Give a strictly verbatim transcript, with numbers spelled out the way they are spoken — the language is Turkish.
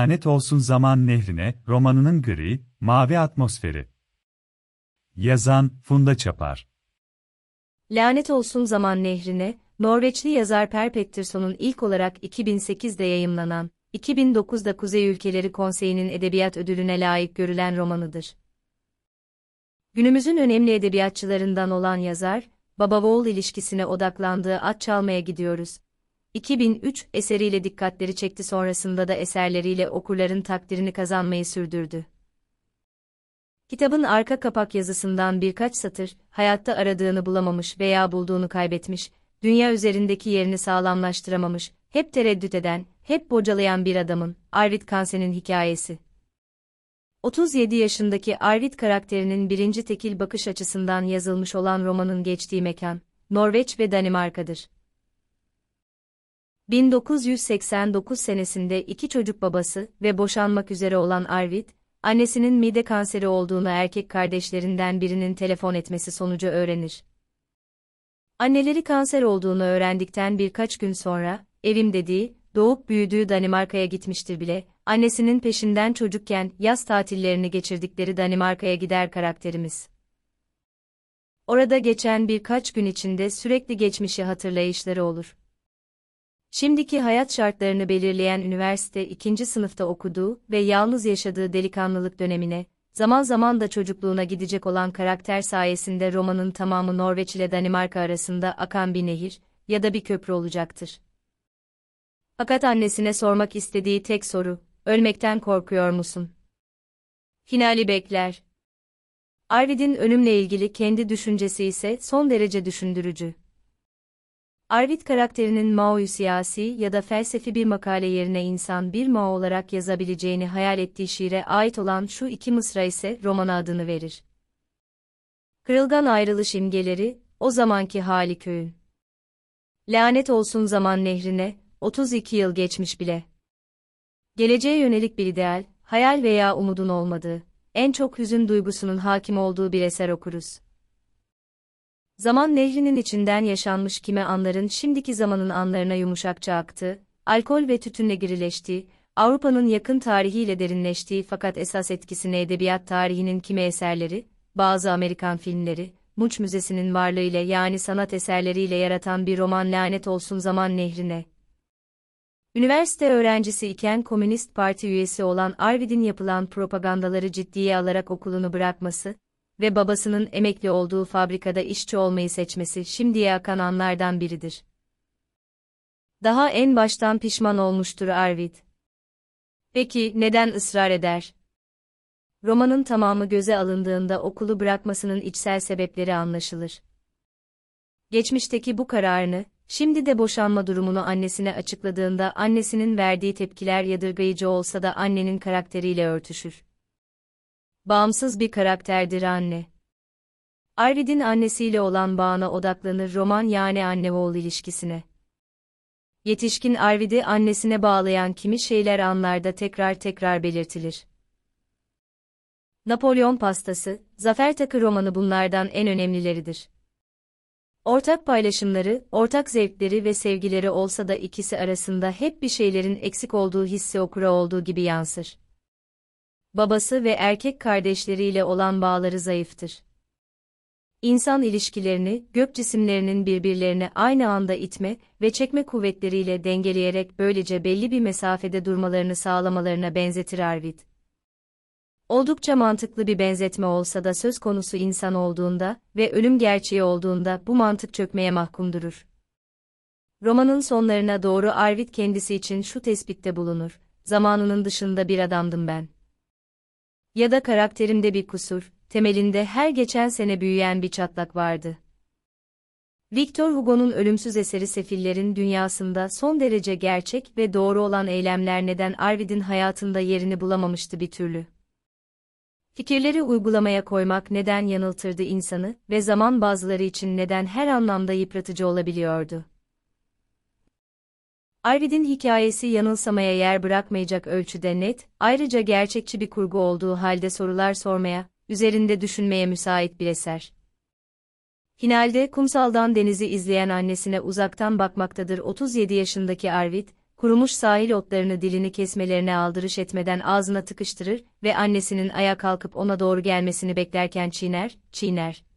Lanet Olsun Zaman Nehrine, romanının gri, mavi atmosferi. Yazan, Funda Çapar. Lanet Olsun Zaman Nehrine, Norveçli yazar Per Pettersson'un ilk olarak iki bin sekiz'de yayımlanan, iki bin dokuz'da Kuzey Ülkeleri Konseyi'nin edebiyat ödülüne layık görülen romanıdır. Günümüzün önemli edebiyatçılarından olan yazar, baba-oğul ilişkisine odaklandığı At Çalmaya Gidiyoruz iki bin üç eseriyle dikkatleri çekti, sonrasında da eserleriyle okurların takdirini kazanmayı sürdürdü. Kitabın arka kapak yazısından birkaç satır, hayatta aradığını bulamamış veya bulduğunu kaybetmiş, dünya üzerindeki yerini sağlamlaştıramamış, hep tereddüt eden, hep bocalayan bir adamın, Arvid Kansen'in hikayesi. otuz yedi yaşındaki Arvid karakterinin birinci tekil bakış açısından yazılmış olan romanın geçtiği mekan, Norveç ve Danimarka'dır. bin dokuz yüz seksen dokuz senesinde iki çocuk babası ve boşanmak üzere olan Arvid, annesinin mide kanseri olduğunu erkek kardeşlerinden birinin telefon etmesi sonucu öğrenir. Anneleri kanser olduğunu öğrendikten birkaç gün sonra, evim dediği, doğup büyüdüğü Danimarka'ya gitmiştir bile, annesinin peşinden çocukken yaz tatillerini geçirdikleri Danimarka'ya gider karakterimiz. Orada geçen birkaç gün içinde sürekli geçmişi hatırlayışları olur. Şimdiki hayat şartlarını belirleyen üniversite ikinci sınıfta okuduğu ve yalnız yaşadığı delikanlılık dönemine, zaman zaman da çocukluğuna gidecek olan karakter sayesinde romanın tamamı Norveç ile Danimarka arasında akan bir nehir ya da bir köprü olacaktır. Fakat annesine sormak istediği tek soru, ölmekten korkuyor musun? Finali bekler. Arvid'in ölümle ilgili kendi düşüncesi ise son derece düşündürücü. Arvid karakterinin Mao'yu siyasi ya da felsefi bir makale yerine insan bir Mao olarak yazabileceğini hayal ettiği şiire ait olan şu iki mısra ise romana adını verir. Kırılgan ayrılış imgeleri, o zamanki hali köyün. Lanet olsun zaman nehrine, otuz iki yıl geçmiş bile. Geleceğe yönelik bir ideal, hayal veya umudun olmadığı, en çok hüzün duygusunun hakim olduğu bir eser okuruz. Zaman nehrinin içinden yaşanmış kime anların şimdiki zamanın anlarına yumuşakça aktığı, alkol ve tütünle girileştiği, Avrupa'nın yakın tarihiyle derinleştiği fakat esas etkisini edebiyat tarihinin kime eserleri, bazı Amerikan filmleri, Munch Müzesi'nin varlığıyla yani sanat eserleriyle yaratan bir roman Lanet Olsun Zaman Nehrine. Üniversite öğrencisi iken Komünist Parti üyesi olan Arvid'in yapılan propagandaları ciddiye alarak okulunu bırakması ve babasının emekli olduğu fabrikada işçi olmayı seçmesi şimdiye akan anlardan biridir. Daha en baştan pişman olmuştur Arvid. Peki neden ısrar eder? Romanın tamamı göze alındığında okulu bırakmasının içsel sebepleri anlaşılır. Geçmişteki bu kararını, şimdi de boşanma durumunu annesine açıkladığında annesinin verdiği tepkiler yadırgayıcı olsa da annenin karakteriyle örtüşür. Bağımsız bir karakterdir anne. Arvid'in annesiyle olan bağına odaklanır roman yani anne-oğul ilişkisine. Yetişkin Arvid'i annesine bağlayan kimi şeyler anlarda tekrar tekrar belirtilir. Napolyon Pastası, Zafer Takı romanı bunlardan en önemlileridir. Ortak paylaşımları, ortak zevkleri ve sevgileri olsa da ikisi arasında hep bir şeylerin eksik olduğu hissi okura olduğu gibi yansır. Babası ve erkek kardeşleriyle olan bağları zayıftır. İnsan ilişkilerini, gök cisimlerinin birbirlerine aynı anda itme ve çekme kuvvetleriyle dengeleyerek böylece belli bir mesafede durmalarını sağlamalarına benzetir Arvid. Oldukça mantıklı bir benzetme olsa da söz konusu insan olduğunda ve ölüm gerçeği olduğunda bu mantık çökmeye mahkum durur. Romanın sonlarına doğru Arvid kendisi için şu tespitte bulunur, zamanının dışında bir adamdım ben. Ya da karakterimde bir kusur, temelinde her geçen sene büyüyen bir çatlak vardı. Victor Hugo'nun ölümsüz eseri Sefillerin Dünyası'nda son derece gerçek ve doğru olan eylemler neden Arvid'in hayatında yerini bulamamıştı bir türlü. Fikirleri uygulamaya koymak neden yanıltırdı insanı ve zaman bazıları için neden her anlamda yıpratıcı olabiliyordu. Arvid'in hikayesi yanılsamaya yer bırakmayacak ölçüde net, ayrıca gerçekçi bir kurgu olduğu halde sorular sormaya, üzerinde düşünmeye müsait bir eser. Finalde kumsaldan denizi izleyen annesine uzaktan bakmaktadır otuz yedi yaşındaki Arvid, kurumuş sahil otlarını dilini kesmelerine aldırış etmeden ağzına tıkıştırır ve annesinin ayağa kalkıp ona doğru gelmesini beklerken çiğner, çiğner.